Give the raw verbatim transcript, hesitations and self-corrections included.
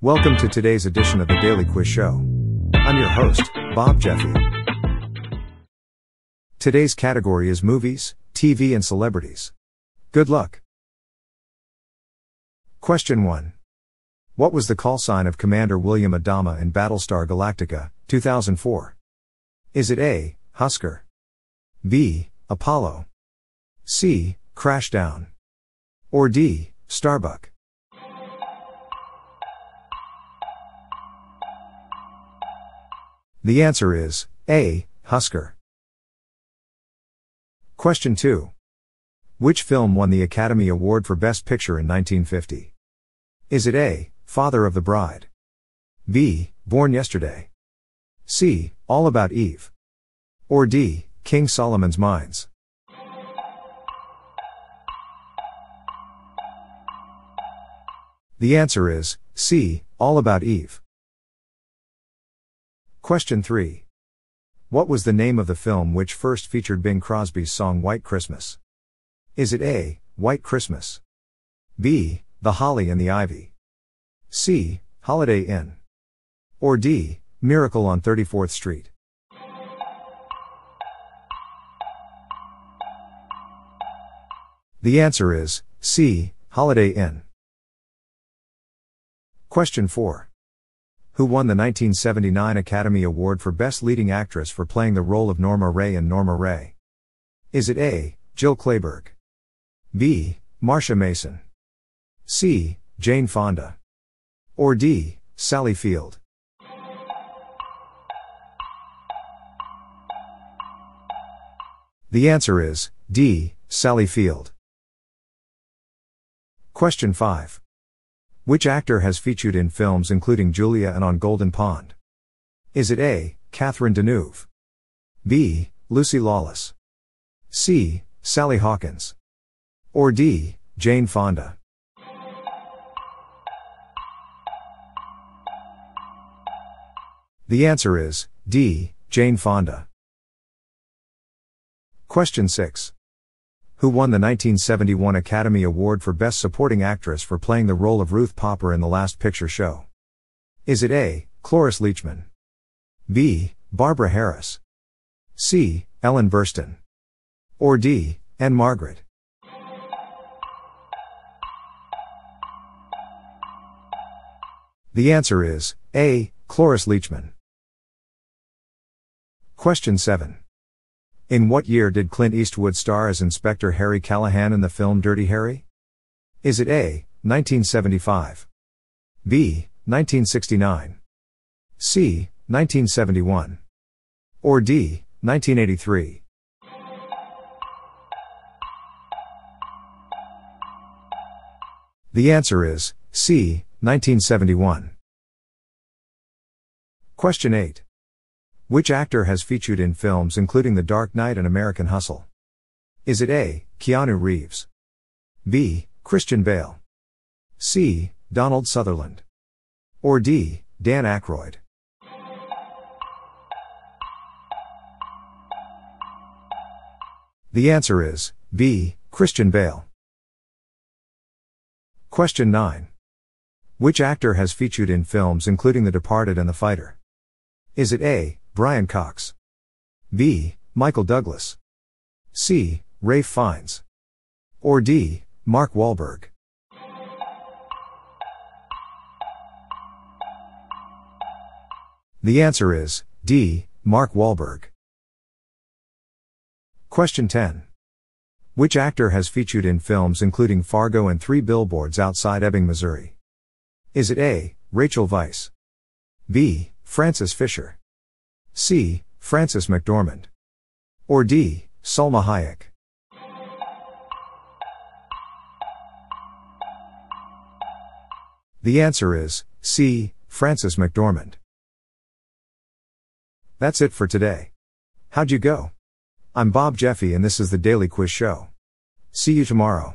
Welcome to today's edition of The Daily Quiz Show. I'm your host, Bob Jeffy. Today's category is movies, T V and celebrities. Good luck. Question one. What was the call sign of Commander William Adama in Battlestar Galactica, two thousand four? Is it A, Husker? B, Apollo? C, Crashdown? Or D, Starbuck? The answer is A, Husker. Question two. Which film won the Academy Award for Best Picture in nineteen fifty? Is it A, Father of the Bride? B, Born Yesterday? C, All About Eve? Or D, King Solomon's Mines? The answer is C, All About Eve. Question three. What was the name of the film which first featured Bing Crosby's song White Christmas? Is it A, White Christmas? B, The Holly and the Ivy? C, Holiday Inn? Or D, Miracle on thirty-fourth Street? The answer is C, Holiday Inn. Question four. Who won the nineteen seventy-nine Academy Award for Best Leading Actress for playing the role of Norma Ray in Norma Ray? Is it A, Jill Clayburgh? B, Marcia Mason? C, Jane Fonda? Or D, Sally Field? The answer is D, Sally Field. Question five. Which actor has featured in films including Julia and On Golden Pond? Is it A, Catherine Deneuve? B, Lucy Lawless? C, Sally Hawkins? Or D, Jane Fonda? The answer is D, Jane Fonda. Question six. Who won the nineteen seventy-one Academy Award for Best Supporting Actress for playing the role of Ruth Popper in The Last Picture Show? Is it A, Cloris Leachman? B, Barbara Harris? C, Ellen Burstyn? Or D, Anne Margaret? The answer is A, Cloris Leachman. Question seven. In what year did Clint Eastwood star as Inspector Harry Callahan in the film Dirty Harry? Is it A, nineteen seventy-five? B, nineteen sixty-nine? C, nineteen seventy-one? Or D, nineteen eighty-three? The answer is C, nineteen seventy-one. Question eight. Which actor has featured in films including The Dark Knight and American Hustle? Is it A, Keanu Reeves? B, Christian Bale? C, Donald Sutherland? Or D, Dan Aykroyd? The answer is B, Christian Bale. Question nine. Which actor has featured in films including The Departed and The Fighter? Is it A, Brian Cox? B, Michael Douglas? C, Ralph Fiennes? Or D, Mark Wahlberg? The answer is D, Mark Wahlberg. Question ten. Which actor has featured in films including Fargo and Three Billboards Outside Ebbing, Missouri? Is it A, Rachel Weisz? B, Frances Fisher? C, Francis McDormand? Or D, Salma Hayek? The answer is C, Francis McDormand. That's it for today. How'd you go? I'm Bob Jeffy and this is the Daily Quiz Show. See you tomorrow.